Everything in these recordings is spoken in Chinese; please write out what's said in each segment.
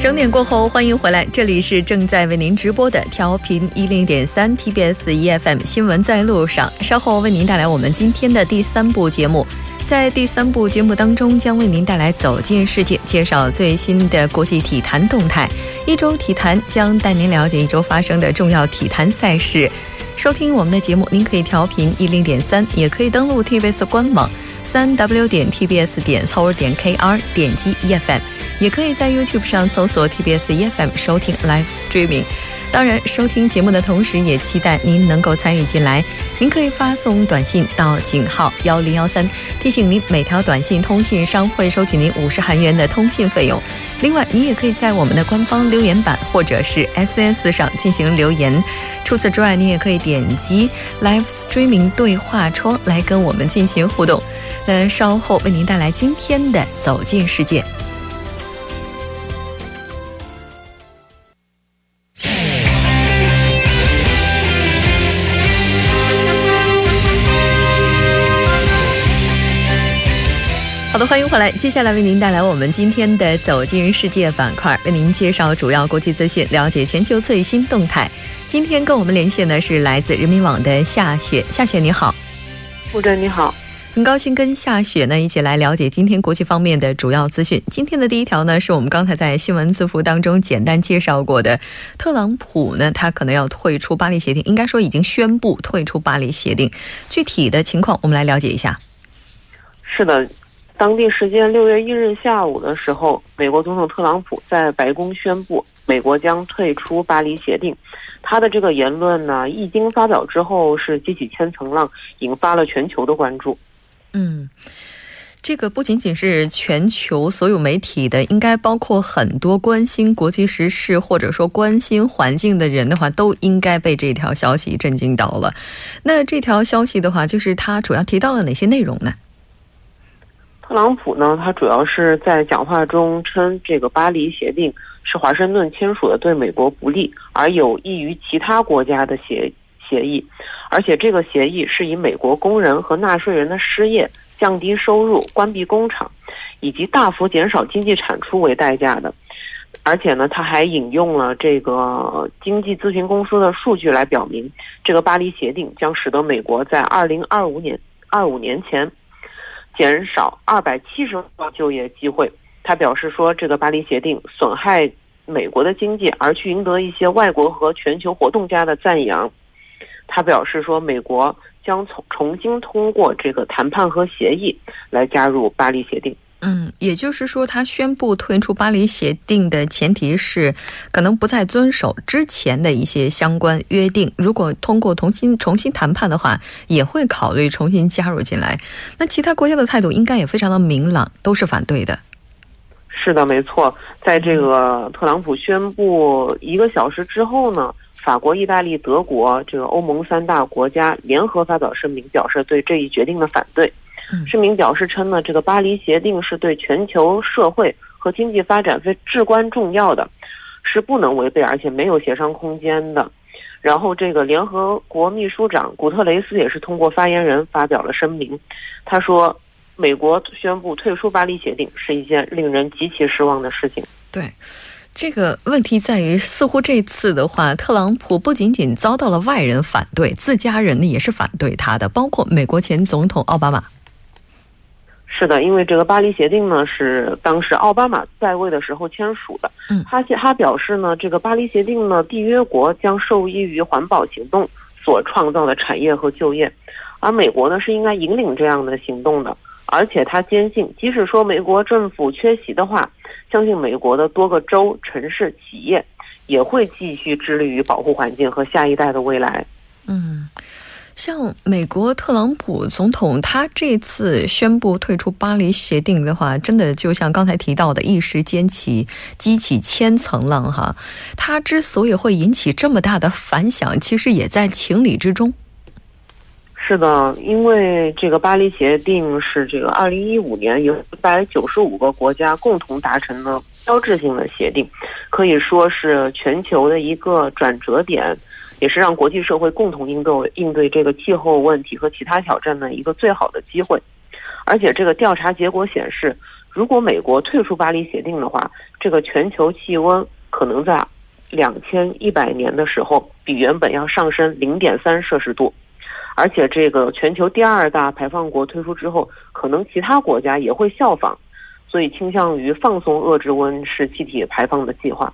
整点过后， 欢迎回来， 这里是正在为您直播的调频101.3 TBS eFM 新闻在路上。 稍后为您带来我们今天的第3部节目。 在第3部节目当中， 将为您带来走进世界， 介绍最新的国际体坛动态。 一周体坛， 将带您了解一周发生的重要体坛赛事。 收听我们的节目， 您可以调频101.3， 也可以登录 TBS 官网 www.tbs.seoul.kr 点击 eFM， 也可以在 YouTube 上搜索 TBS eFM 收听 Live Streaming。 当然收听节目的同时也期待您能够参与进来， 您可以发送短信到警号 1013， 提醒您 每条短信通信商会收取您 50韩元 的通信费用。 另外您也可以在我们的官方留言板 或者是 SNS 上进行留言。 除此之外您也可以点击 Live Streaming 对话窗 来跟我们进行互动。 那稍后为您带来今天的走进世界。 好的，欢迎回来。 接下来为您带来我们今天的走进世界板块， 为您介绍主要国际资讯， 了解全球最新动态。 今天跟我们连线的是来自人民网的夏雪。 夏雪你好。 部长你好。 很高兴跟夏雪一起来了解今天国际方面的主要资讯。 今天的第一条是我们刚才在新闻字符当中简单介绍过的， 特朗普他可能要退出巴黎协定， 应该说已经宣布退出巴黎协定， 具体的情况我们来了解一下。 是的， 当地时间6月1日 下午的时候， 美国总统特朗普在白宫宣布， 美国将退出巴黎协定。 他的这个言论呢一经发表之后， 是激起千层浪， 引发了全球的关注。 这个不仅仅是全球所有媒体的， 应该包括很多关心国际时事 或者说关心环境的人的话， 都应该被这条消息震惊到了。 那这条消息的话， 就是它主要提到了哪些内容呢？ 特朗普呢， 他主要是在讲话中称， 这个巴黎协定 是华盛顿签署的， 对美国不利， 而有益于其他国家的协议， 而且这个协议 是以美国工人和纳税人的失业、 降低收入、 关闭工厂 以及大幅减少经济产出为代价的。 而且呢， 他还引用了这个经济咨询公司的数据 来表明， 这个巴黎协定 将使得美国在 2025年前 减少 270万就业机会。 他表示说， 这个巴黎协定损害美国的经济， 而去赢得一些外国和全球活动家的赞扬。 他表示说， 美国将重新通过这个谈判和协议 来加入巴黎协定。 也就是说他宣布退出巴黎协定的前提是， 可能不再遵守之前的一些相关约定， 如果通过重新谈判的话， 也会考虑重新加入进来。 那其他国家的态度应该也非常的明朗， 都是反对的。 是的，没错。 在这个特朗普宣布1个小时之后呢， 法国、意大利、德国， 这个欧盟3大国家 联合发表声明表示对这一决定的反对。 声明表示称呢， 这个巴黎协定 是对全球社会和经济发展至关重要的， 是不能违背， 而且没有协商空间的。 然后这个联合国秘书长古特雷斯 也是通过发言人发表了声明， 他说， 美国宣布退出巴黎协定 是一件令人极其失望的事情。 对， 这个问题在于， 似乎这次的话， 特朗普不仅仅遭到了外人反对， 自家人也是反对他的， 包括美国前总统奥巴马。 是的， 因为这个巴黎协定呢， 是当时奥巴马在位的时候签署的。 他表示呢， 这个巴黎协定呢， 缔约国将受益于环保行动 所创造的产业和就业， 而美国呢， 是应该引领这样的行动的。 而且他坚信， 即使说美国政府缺席的话， 相信美国的多个州、 城市、企业 也会继续致力于保护环境和下一代的未来。 像美国特朗普总统， 他这次宣布退出巴黎协定的话， 真的就像刚才提到的， 一时激起千层浪。 他之所以会引起这么大的反响， 其实也在情理之中。 是的， 因为这个巴黎协定 是这个2015年 由195个国家 共同达成的 标志性的协定， 可以说是全球的一个转折点， 也是让国际社会共同应对这个气候问题和其他挑战的一个最好的机会。而且这个调查结果显示，如果美国退出巴黎协定的话，这个全球气温可能在 2100年的时候比原本要上升 0.3摄氏度， 而且这个全球第2大排放国推出之后，可能其他国家也会效仿， 所以倾向于放松遏制温室气体排放的计划。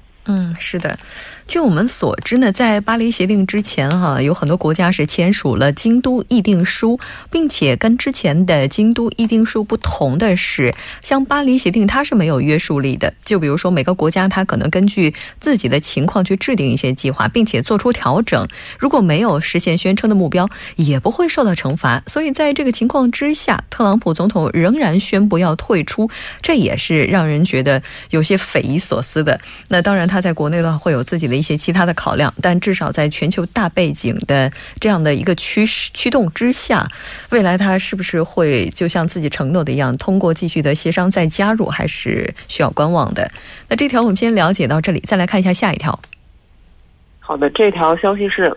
是的，据我们所知呢，在巴黎协定之前，有很多国家是签署了京都议定书，并且跟之前的京都议定书不同的是，像巴黎协定它是没有约束力的，就比如说每个国家它可能根据自己的情况去制定一些计划，并且做出调整。如果没有实现宣称的目标，也不会受到惩罚。所以在这个情况之下，特朗普总统仍然宣布要退出，这也是让人觉得有些匪夷所思的。 那当然他在国内的会有自己的一些其他的考量，但至少在全球大背景的这样的一个驱动之下，未来他是不是会就像自己承诺的一样，通过继续的协商再加入，还是需要观望的。那这条我们先了解到这里，再来看一下下一条。好的，这条消息是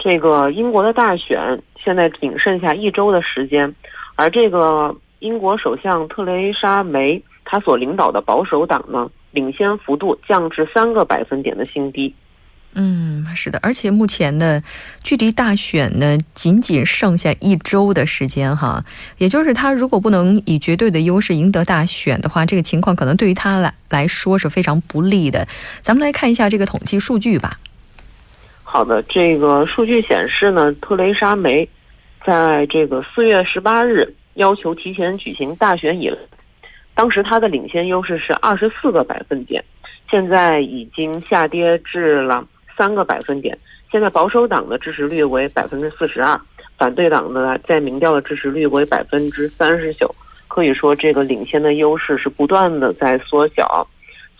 这个英国的大选现在仅剩下一周的时间，而这个英国首相特蕾莎梅，她所领导的保守党呢， 领先幅度降至3个百分点的新低。 是的，而且目前呢，距离大选呢仅仅剩下一周的时间哈，也就是他如果不能以绝对的优势赢得大选的话，这个情况可能对于他来说是非常不利的。咱们来看一下这个统计数据吧。好的，这个数据显示呢，特蕾莎梅在这个4月18日要求提前举行大选以来， 当时它的领先优势是24个百分点，现在已经下跌至了3个百分点。 现在保守党的支持率为42%， 反对党呢在民调的支持率为39%， 可以说这个领先的优势是不断的在缩小。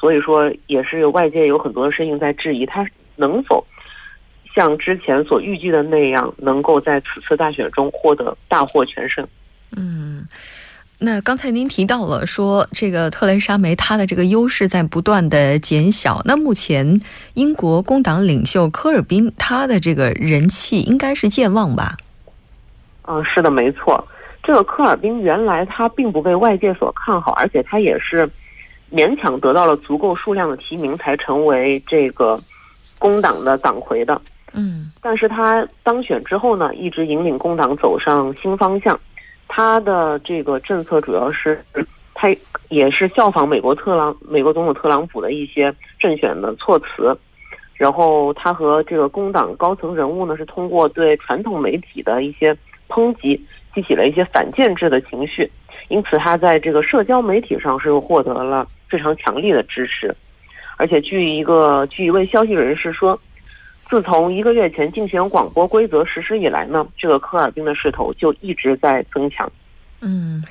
所以说也是有外界有很多声音在质疑它能否像之前所预计的那样能够在此次大选中获得大获全胜。 那刚才您提到了说这个特蕾莎梅她的这个优势在不断的减小，那目前英国工党领袖科尔宾他的这个人气应该是健忘吧？是的，没错，这个科尔宾原来他并不被外界所看好，而且他也是勉强得到了足够数量的提名才成为这个工党的党魁的，但是他当选之后呢一直引领工党走上新方向。 他的这个政策主要是他也是效仿美国特朗普的一些竞选措辞，然后他和这个工党高层人物呢是通过对传统媒体的一些抨击激起了一些反建制的情绪，因此他在这个社交媒体上是获得了非常强力的支持。而且据一位消息人士说， 自从1个月前竞选广播规则实施以来呢，这个科尔宾的势头就一直在增强。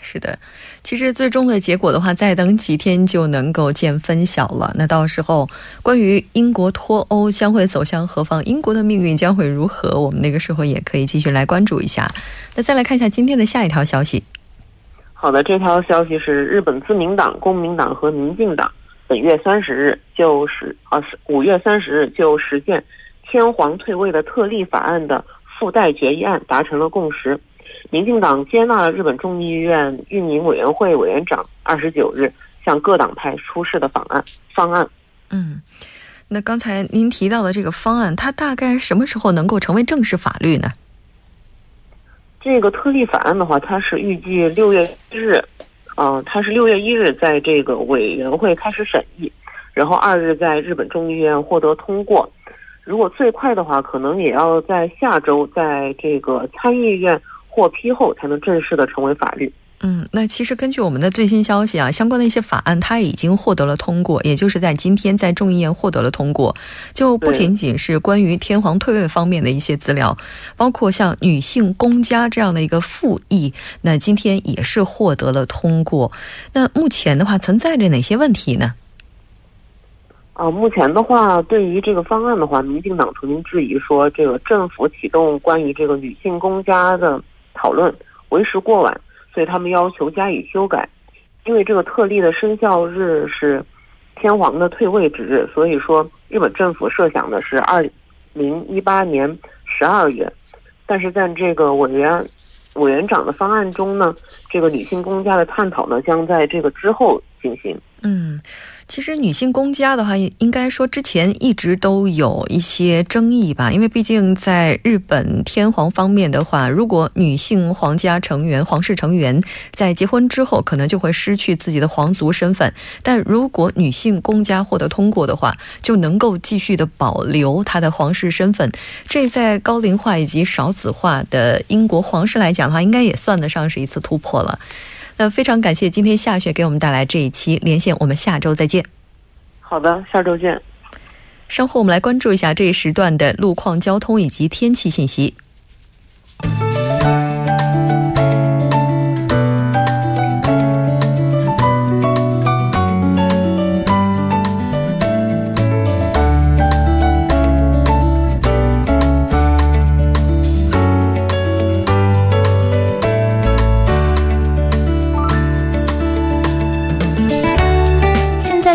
是的，其实最终的结果的话，再等几天就能够见分晓了。那到时候关于英国脱欧将会走向何方，英国的命运将会如何，我们那个时候也可以继续来关注一下。那再来看一下今天的下一条消息。好的，这条消息是日本自民党公民党和民进党本月30日就实现 天皇退位的特例法案的附带决议案达成了共识。 民进党接纳了日本众议院运营委员会委员长 29日向各党派出示的方案。 那刚才您提到的这个方案，它大概什么时候能够成为正式法律呢？ 这个特例法案的话，它是预计6月1日，在这个委员会开始审议， 然后2日在日本众议院获得通过。 如果最快的话，可能也要在下周在这个参议院获批后才能正式的成为法律。 那其实根据我们的最新消息啊， 相关的一些法案它已经获得了通过，也就是在今天在众议院获得了通过。 就不仅仅是关于天皇退位方面的一些资料，包括像女性公家这样的一个复议， 那今天也是获得了通过。 那目前的话存在着哪些问题呢？ 目前的话，对于这个方案的话，民进党曾经质疑说，这个政府启动关于这个女性公家的讨论为时过晚，所以他们要求加以修改。因为这个特例的生效日是天皇的退位之日， 所以说日本政府设想的是2018年12月，但是在这个委员委员长的方案中呢，这个女性公家的探讨呢，将在这个之后进行。 其实女性公家的话应该说之前一直都有一些争议吧，因为毕竟在日本天皇方面的话，如果女性皇家成员皇室成员在结婚之后可能就会失去自己的皇族身份，但如果女性公家获得通过的话，就能够继续的保留她的皇室身份，这在高龄化以及少子化的英国皇室来讲的话应该也算得上是一次突破了。 那非常感谢今天夏雪给我们带来这一期连线，我们下周再见。好的，下周见。 稍后我们来关注一下这一时段的路况、交通以及天气信息。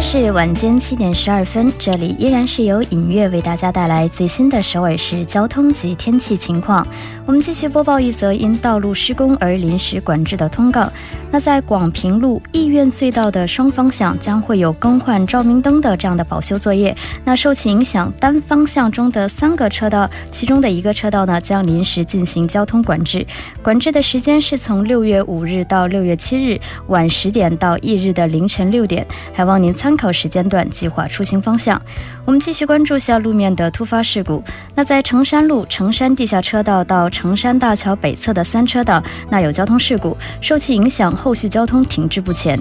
是晚间7点12分， 这里依然是由尹月为大家带来最新的首尔市交通及天气情况。 我们继续播报一则因道路施工而临时管制的通告。那在广平路义苑隧道的双方向将会有更换照明灯的这样的保修作业，那受其影响单方向中的3个车道，其中的一个车道呢将临时进行交通管制，管制的时间是从6月5日到6月7日 晚10点到翌日的凌晨6点， 还望您参考时间段计划出行方向。 我们继续关注下路面的突发事故。 那在成山路成山地下车道到成山大桥北侧的3车道， 那有交通事故， 受其影响后续交通停滞不前。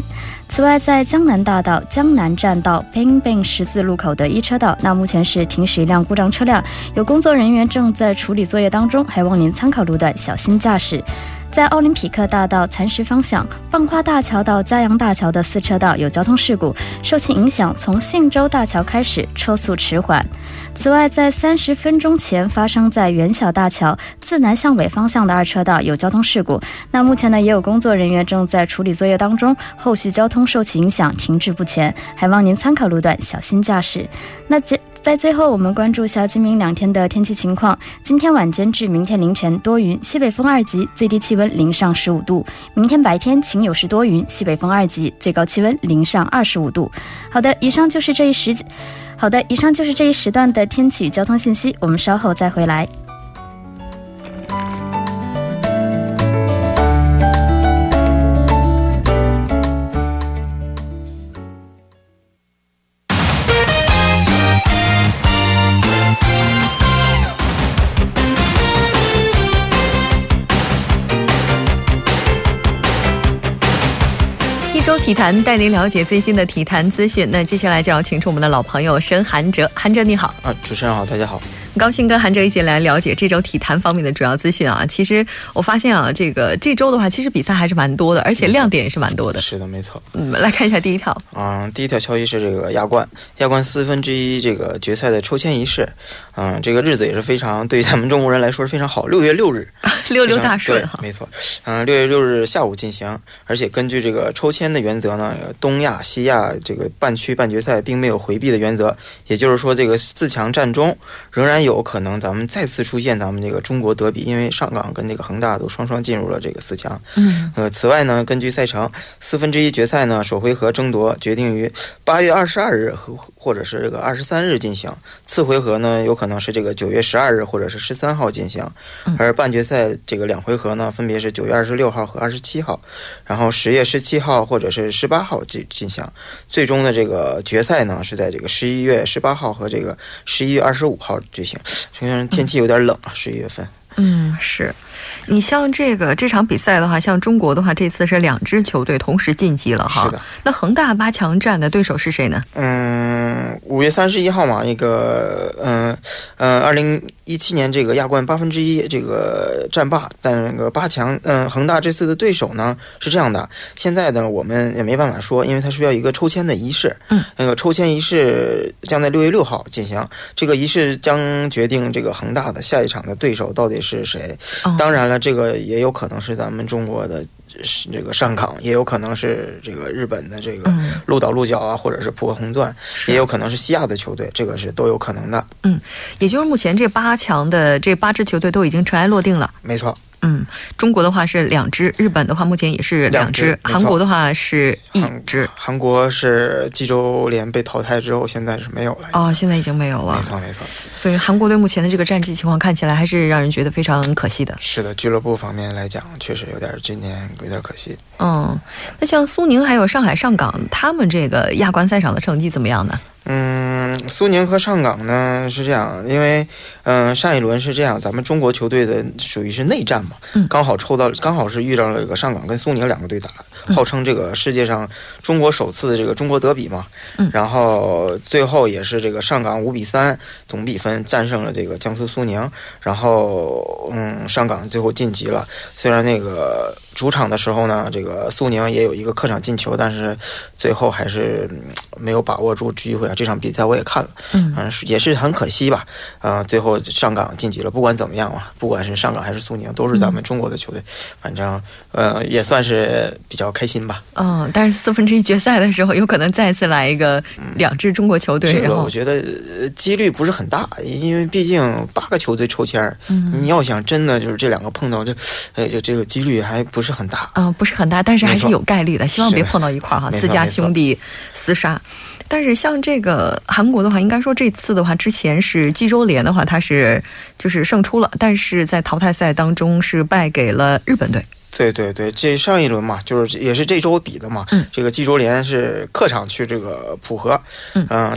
此外在江南大道江南站到 Bingbing 十字路口的1车道， 那目前是停驶一辆故障车辆， 有工作人员正在处理作业当中， 还望您参考路段小心驾驶。 在奥林匹克大道蚕食方向，棒花大桥到嘉阳大桥的4车道有交通事故， 受其影响从信州大桥开始车速迟缓。 此外在30分钟前发生在元小大桥自南向北方向的2车道有交通事故， 那目前也有工作人员正在处理作业当中， 后续交通受其影响停滞不前， 还望您参考路段小心驾驶。 在最后我们关注下今明两天的天气情况。 今天晚间至明天凌晨多云， 西北风2级， 最低气温0上15度。 明天白天晴有时多云， 西北风2级， 最高气温0上25度。 好的，以上就是这一时段的天气与交通信息， 我们稍后再回来。 体坛带您了解最新的体坛资讯。 那接下来就要请出我们的老朋友申韩哲。韩哲你好。 主持人好，大家好。 高兴跟韩哲一起来了解这周体坛方面的主要资讯啊。 其实我发现这周的话其实比赛还是蛮多的， 而且亮点也是蛮多的。是的没错。 来看一下第一条。 第一条消息是这个亚冠4分之1 这个决赛的抽签仪式， 这个日子也是非常对咱们中国人来说是非常好， 6月6日， 溜溜大顺。 没错， 6月6日 下午进行， 而且根据这个抽签的原则呢， 东亚西亚 这个半区半决赛 并没有回避的原则， 也就是说这个4强战中 仍然有可能咱们再次出现咱们这个中国德比， 因为上港跟这个恒大都双双进入了这个4强。 此外呢根据赛程， 1/4决赛呢 首回合争夺决定于 8月22日 或者是这个23日进行， 次回合呢有可能是这个 9月12日 或者是13号进行， 而半决赛这个2回合呢 分别是9月26号和27号， 然后 10月17号 或者是18号 进行， 最终的这个决赛呢 是在这个 11月18号 和这个 11月25号举行。 天气有点冷啊， 11月份。 是你像这场比赛的话， 像中国的话这次是2支球队同时晋级了哈。 是的。那恒大8强战的对手是谁呢？ 5月31号 嘛， 2017年 这个亚冠1/8这个战罢， 但8强， 恒大这次的对手呢 是这样的， 现在呢我们也没办法说， 因为它需要一个抽签的仪式， 抽签仪式将在 6月6号 进行， 这个仪式将决定这个恒大的下一场的对手到底是 是谁？当然了，这个也有可能是咱们中国的 这个上港，也有可能是这个日本的这个鹿岛鹿角啊， 或者是浦和红钻， 也有可能是西亚的球队， 这个是都有可能的。也就是目前这8强的这8支球队都已经尘埃落定了。没错。嗯中国的话是两支，日本的话目前也是两支，韩国的话是一支，韩国没错没错，所以韩国队目前的这个战绩情况看起来还是让人觉得非常可惜的。是的，俱乐部方面来讲确实有点今年有点可惜。像苏宁还有上海上港他们这个亚冠赛场的成绩怎么样呢？ 苏宁和上港呢是这样，因为上一轮是这样咱们中国球队的属于是内战嘛，刚好抽到刚好是遇上了这个上港跟苏宁两个对打，号称这个世界上中国首次的这个中国德比嘛，然后最后也是这个上港5-3总比分战胜了这个江苏苏宁，然后上港最后晋级了，虽然那个 主场的时候呢，这个苏宁也有一个客场进球，但是最后还是没有把握住机会啊，这场比赛我也看了，也是很可惜吧。最后上港晋级了，不管怎么样吧，不管是上港还是苏宁都是咱们中国的球队，反正也算是比较开心吧。但是四分之一决赛的时候有可能再次来一个两支中国球队，然后我觉得几率不是很大，因为毕竟八个球队抽签，你要想真的就是这两个碰头，这几率还不是很大。 不是很大，但是还是有概率的，希望别碰到一块哈，自家兄弟厮杀。但是像这个韩国的话应该说这次的话之前是济州联的话它是就是胜出了，但是在淘汰赛当中是败给了日本队。 对对对，这上一轮嘛就是也是这周比的嘛，这个济州联是客场去这个浦和，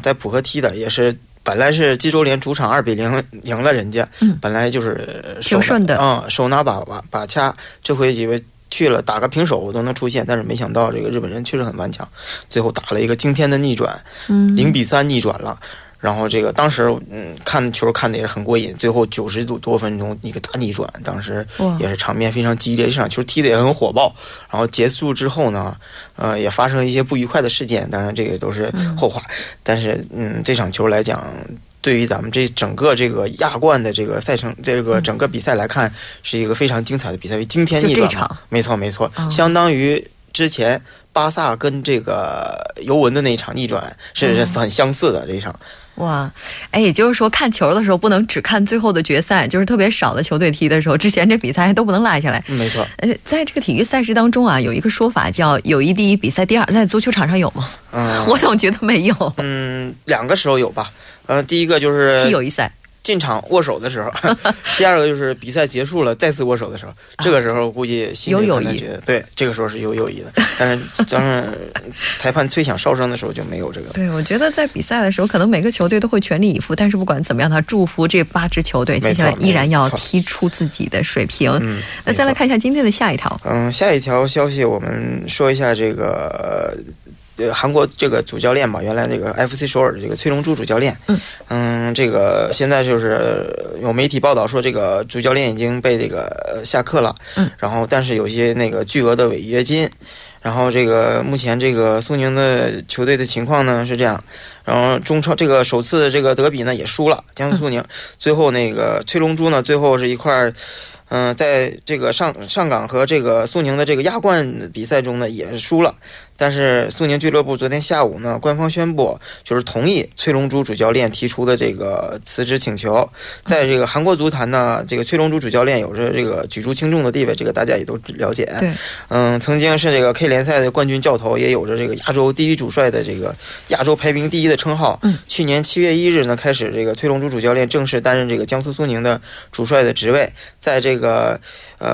在浦和踢的也是 本来是济州联主场2-0赢了人家，本来就是挺顺的手拿把掐，这回以为 去了打个平手都能出现，但是没想到这个日本人确实很顽强，最后打了一个惊天的逆转，0-3逆转了。 然后这个当时看球看的也是很过瘾，最后90度多分钟一个大逆转，当时也是场面非常激烈，这场球踢得也很火爆，然后结束之后呢也发生了一些不愉快的事件，当然这个都是后话。但是这场球来讲 对于咱们这整个这个亚冠的这个赛程这个整个比赛来看，是一个非常精彩的比赛，惊天逆转。没错没错，相当于之前 巴萨跟这个尤文的那场逆转是很相似的这场。哇，哎，也就是说看球的时候不能只看最后的决赛，就是特别少的球队踢的时候，之前这比赛都不能落下来。没错，在这个体育赛事当中啊有一个说法叫友谊第一比赛第二，在足球场上有吗？我总觉得没有。两个时候有吧，第一个就是踢友谊赛， 进场握手的时候，第二个就是比赛结束了再次握手的时候，这个时候估计心有余感觉。对，这个时候是有友谊的，但是裁判最想烧伤的时候就没有这个。对，我觉得在比赛的时候可能每个球队都会全力以赴，但是不管怎么样他祝福这八支球队接下来看一下今天的下一条。下一条消息我们说一下这个 韩国这个主教练吧，原来这个埃弗C首尔这个崔龙洙主教练，这个现在就是有媒体报道说这个主教练已经被这个下课了，然后但是有些那个巨额的违约金，然后这个目前这个苏宁的球队的情况呢是这样。 然后中超这个首次这个德比呢也输了江苏苏宁，最后那个崔龙洙呢最后是一块 在这个上港和这个苏宁的这个亚冠比赛中呢也输了。 但是苏宁俱乐部昨天下午呢官方宣布，就是同意崔龙洙主教练提出的这个辞职请求。在这个韩国足坛呢，这个崔龙洙主教练有着这个举足轻重的地位，这个大家也都了解。曾经是这个K联赛的冠军教头，也有着这个亚洲第一主帅的这个亚洲排名第一的称号，去年7月1日呢开始这个崔龙洙主教练正式担任这个江苏苏宁的主帅的职位，在这个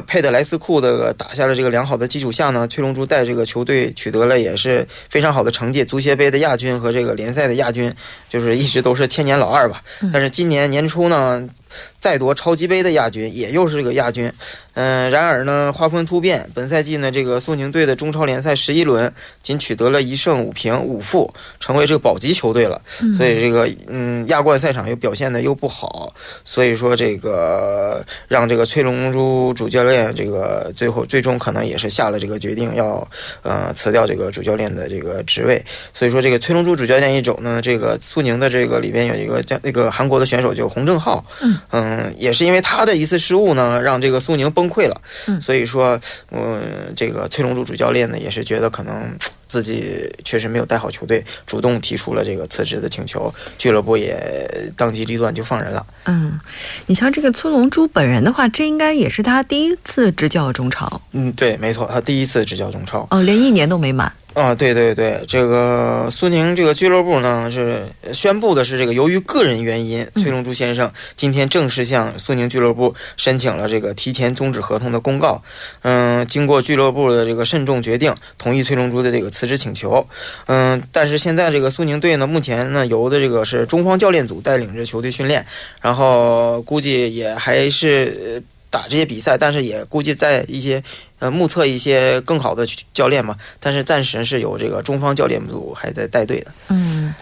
佩德莱斯库的打下了这个良好的基础下呢，崔龙洙在这个球队取得了也是 非常好的成绩，足协杯的亚军和这个联赛的亚军，就是一直都是千年老二吧。但是今年年初呢 再多超级杯的亚军也又是个亚军，然而呢花分突变，本赛季呢这个苏宁队的中超联赛11轮仅取得了1胜5平5负，成为这个保级球队了，所以这个亚冠赛场又表现的又不好，所以说这个让这个崔龙洙主教练这个最后最终可能也是下了这个决定，要辞掉这个主教练的这个职位。所以说这个崔龙洙主教练一种呢，这个苏宁的这个里边有一个韩国的选手叫洪正浩， 也是因为他的一次失误呢，让这个苏宁崩溃了，所以说这个崔龙洙主教练呢也是觉得可能自己确实没有带好球队，主动提出了这个辞职的请求，俱乐部也当机立断就放人了。嗯，你像这个村龙洙本人的话，这应该也是他第一次执教中超。嗯，对，没错，他第一次执教中超。哦，连一年都没满。啊，对对对，这个苏宁这个俱乐部呢是宣布的是这个，由于个人原因，崔龙洙先生今天正式向苏宁俱乐部申请了这个提前终止合同的公告。经过俱乐部的这个慎重决定，同意崔龙洙的这个辞职请求。但是现在这个苏宁队呢，目前呢由的这个是中方教练组带领着球队训练，然后估计也还是打这些比赛，但是也估计在一些目测一些更好的教练嘛，但是暂时是有这个中方教练组还在带队的。嗯，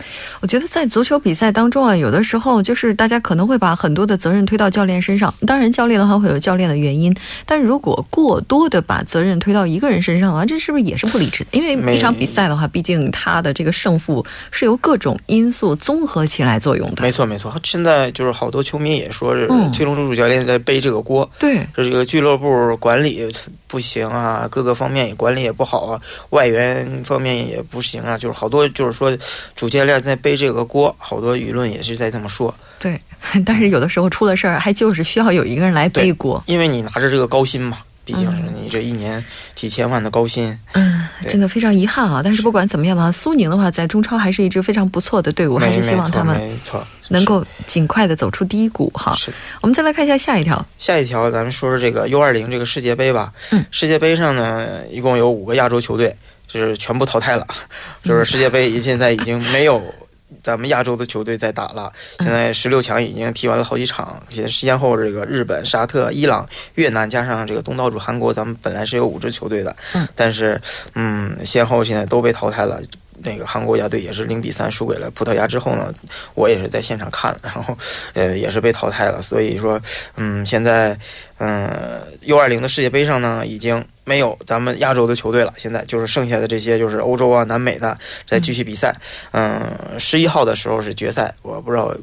我觉得在足球比赛当中啊，有的时候就是大家可能会把很多的责任推到教练身上，当然教练的话会有教练的原因，但如果过多的把责任推到一个人身上啊，这是不是也是不理智的？因为一场比赛的话，毕竟他的这个胜负是由各种因素综合起来作用的。没错没错，现在就是好多球迷也说是崔龙洙主教练在背这个锅，对，这个俱乐部管理不行啊，各个方面也管理也不好啊，外援方面也不行啊，就是好多就是说主教练在背这个锅，好多舆论也是在这么说。对，但是有的时候出了事儿，还就是需要有一个人来背锅，因为你拿着这个高薪嘛，毕竟是你这一年几千万的高薪。嗯，真的非常遗憾啊。但是不管怎么样的话，苏宁的话在中超还是一支非常不错的队伍，还是希望他们能够尽快的走出低谷哈。我们再来看一下下一条。下一条咱们说说这个 U20 这个世界杯吧。嗯，世界杯上呢一共有5个亚洲球队就是全部淘汰了，就是世界杯现在已经没有咱们亚洲的球队在打了，现在16强已经踢完了好几场，先后这个日本、沙特、伊朗、越南加上这个东道主韩国，咱们本来是有5支球队的，但是先后现在都被淘汰了。那个韩国亚队也是0-3输给了葡萄牙之后呢，我也是在现场看了，然后也是被淘汰了。所以说现在U20 的世界杯上呢已经没有咱们亚洲的球队了，现在就是剩下的这些就是欧洲啊、南美的在继续比赛。11号的时候是决赛，我不知道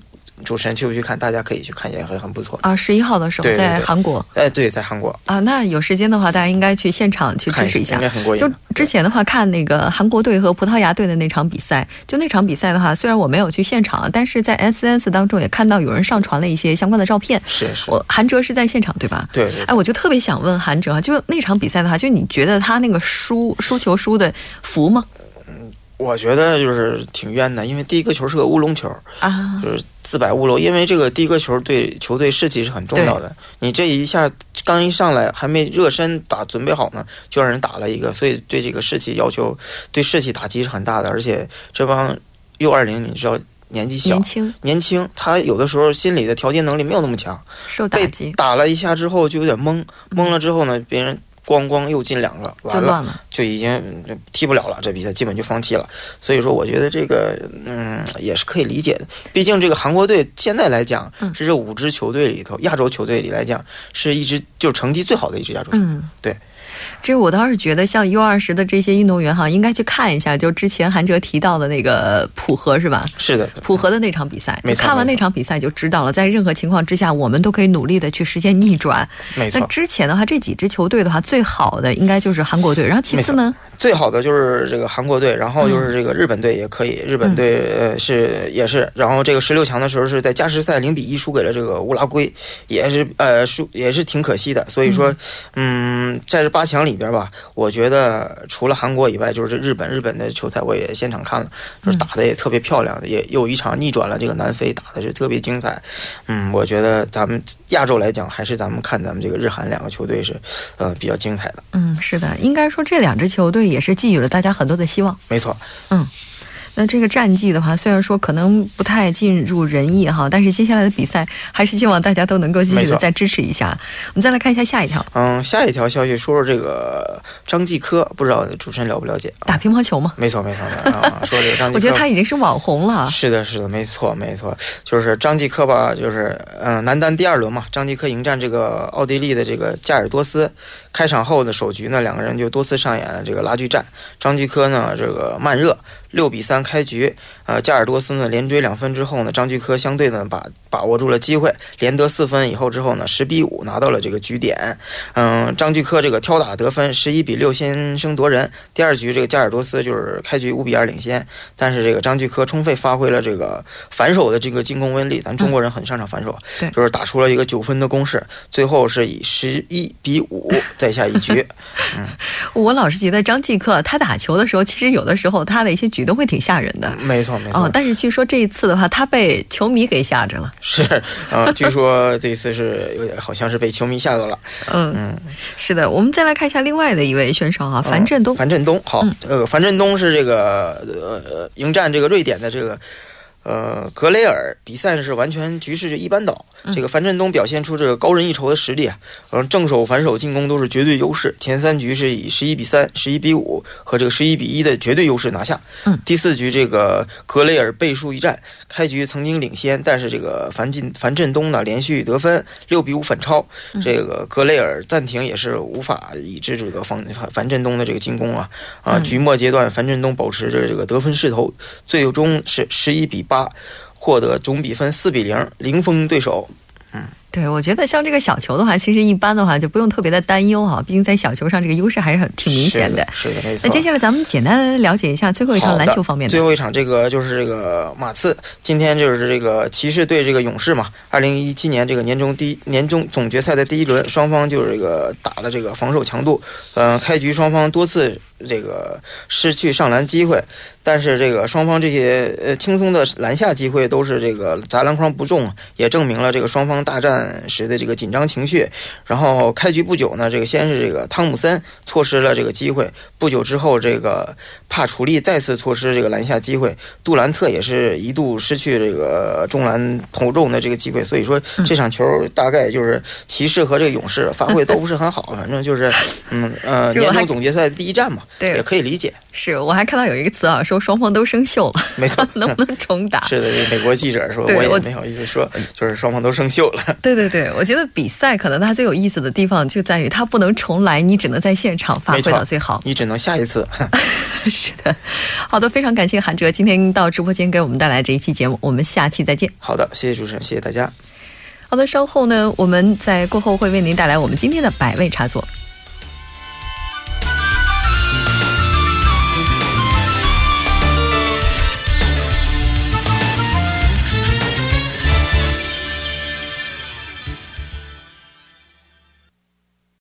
主持人去不去看，大家可以去看，也很不错啊。11号的时候在韩国，哎，对，在韩国啊。那有时间的话，大家应该去现场去支持一下，应该很过瘾。就之前的话，看那个韩国队和葡萄牙队的那场比赛，就那场比赛的话，虽然我没有去现场，但是在 SNS 当中也看到有人上传了一些相关的照片。是，我韩哲是在现场对吧？对。哎，我就特别想问韩哲啊，就那场比赛的话，就你觉得他那个输球的服吗？我觉得就是挺冤的，因为第一个球是个乌龙球啊，就是自摆乌龙，因为这个第一个球对球队士气是很重要的。你这一下刚一上来还没热身打准备好呢，就让人打了一个，所以对这个士气要求，对士气打击是很大的。而且这帮 U20 你知道年纪小年轻，他有的时候心理的调节能力没有那么强，受打击被打了一下之后就有点懵了之后呢，别人咣又进2个，完了就已经踢不了了，这比赛基本就放弃了。所以说我觉得这个也是可以理解的，毕竟这个韩国队现在来讲是这5支球队里头亚洲球队里来讲是一支就成绩最好的一支亚洲球队。对，这我倒是觉得像 U20 的这些运动员哈，应该去看一下，就之前韩哲提到的那个浦和是吧？是的，浦和的那场比赛，就看完那场比赛就知道了，在任何情况之下，我们都可以努力的去实现逆转。没错。那之前的话，这几支球队的话，最好的应该就是韩国队，然后其次呢，最好的就是这个韩国队，然后就是这个日本队也可以，日本队也是，然后这个16强的时候是在加时赛0-1输给了这个乌拉圭，也是输也是挺可惜的。所以说，在这8强里边吧，我觉得除了韩国以外，就是日本的球赛我也现场看了，就是打的也特别漂亮，也有一场逆转了这个南非，打的是特别精彩。我觉得咱们亚洲来讲，还是咱们看咱们这个日韩两个球队是比较精彩的。是的，应该说这两支球队也是寄予了大家很多的希望。没错。那这个战绩的话，虽然说可能不太尽如人意哈，但是接下来的比赛还是希望大家都能够继续的再支持一下。我们再来看一下下一条。下一条消息说说这个张继科，不知道主持人了不了解？打乒乓球吗？没错说这个张继科，我觉得他已经是网红了。是的，没错，就是张继科吧，就是男单第2轮嘛，张继科迎战这个奥地利的这个加尔多斯。开场后的首局呢， 两个人就多次上演了这个拉锯战。 张继科呢这个慢热， 6-3 开局。加尔多斯呢连追2分之后呢，张继科相对呢把握住了机会，连得4分以后之后呢， 10-5 拿到了这个局点。张继科这个挑打得分， 11-6 先声夺人。第二局这个加尔多斯就是开局5-2领先，但是这个张继科充分发挥了这个反手的这个进攻威力，咱中国人很擅长反手，就是打出了一个9分的攻势，最后是以11-5再下一局。我老是觉得张继科他打球的时候，其实有的时候他的一些局都会挺吓人的。没错没错。但是据说这一次的话，他被球迷给吓着了。是据说这一次是有点好像是被球迷吓到了。是的。我们再来看一下另外的一位选手啊，樊振东。樊振东好，樊振东是这个迎战这个瑞典的这个格雷尔，比赛是完全局势一般倒。这个樊振东表现出这个高人一筹的实力啊，正手、反手进攻都是绝对优势。前三局是以11-3、11-5和这个11-1的绝对优势拿下。第四局这个格雷尔背数一战，开局曾经领先，但是这个樊振东呢连续得分，6-5反超。这个格雷尔暂停也是无法抑制这个樊振东的这个进攻啊。局末阶段，樊振东保持着这个得分势头，最终是11-8。获得总比分4-0，零封对手。对，我觉得像这个小球的话，其实一般的话就不用特别的担忧哈，毕竟在小球上这个优势还是挺明显的。是的，没错。那接下来咱们简单了解一下最后一场篮球方面的。最后一场这个就是这个马刺，今天就是这个骑士对这个勇士嘛，2017年这个年终总决赛的第一轮，双方就是这个打了这个防守强度，开局双方多次这个失去上篮机会，但是这个双方这些轻松的篮下机会都是这个砸篮筐不中，也证明了这个双方大战时的这个紧张情绪。然后开局不久呢，这个先是这个汤姆森错失了这个机会，不久之后这个帕楚利再次错失这个篮下机会，杜兰特也是一度失去这个中篮投中的这个机会。所以说这场球大概就是骑士和这个勇士发挥都不是很好，反正就是年终总决赛第一战嘛。对，也可以理解。是，我还看到有一个词啊，说双方都生锈了。没错，能不能重打？是的，美国记者说，我也没好意思说，就是双方都生锈了。对，我觉得比赛可能它最有意思的地方就在于它不能重来，你只能在现场发挥到最好，你只能下一次。是的，好的，非常感谢韩哲今天到直播间给我们带来这一期节目，我们下期再见。好的，谢谢主持人，谢谢大家。好的，稍后呢，我们在过后会为您带来我们今天的百味茶座。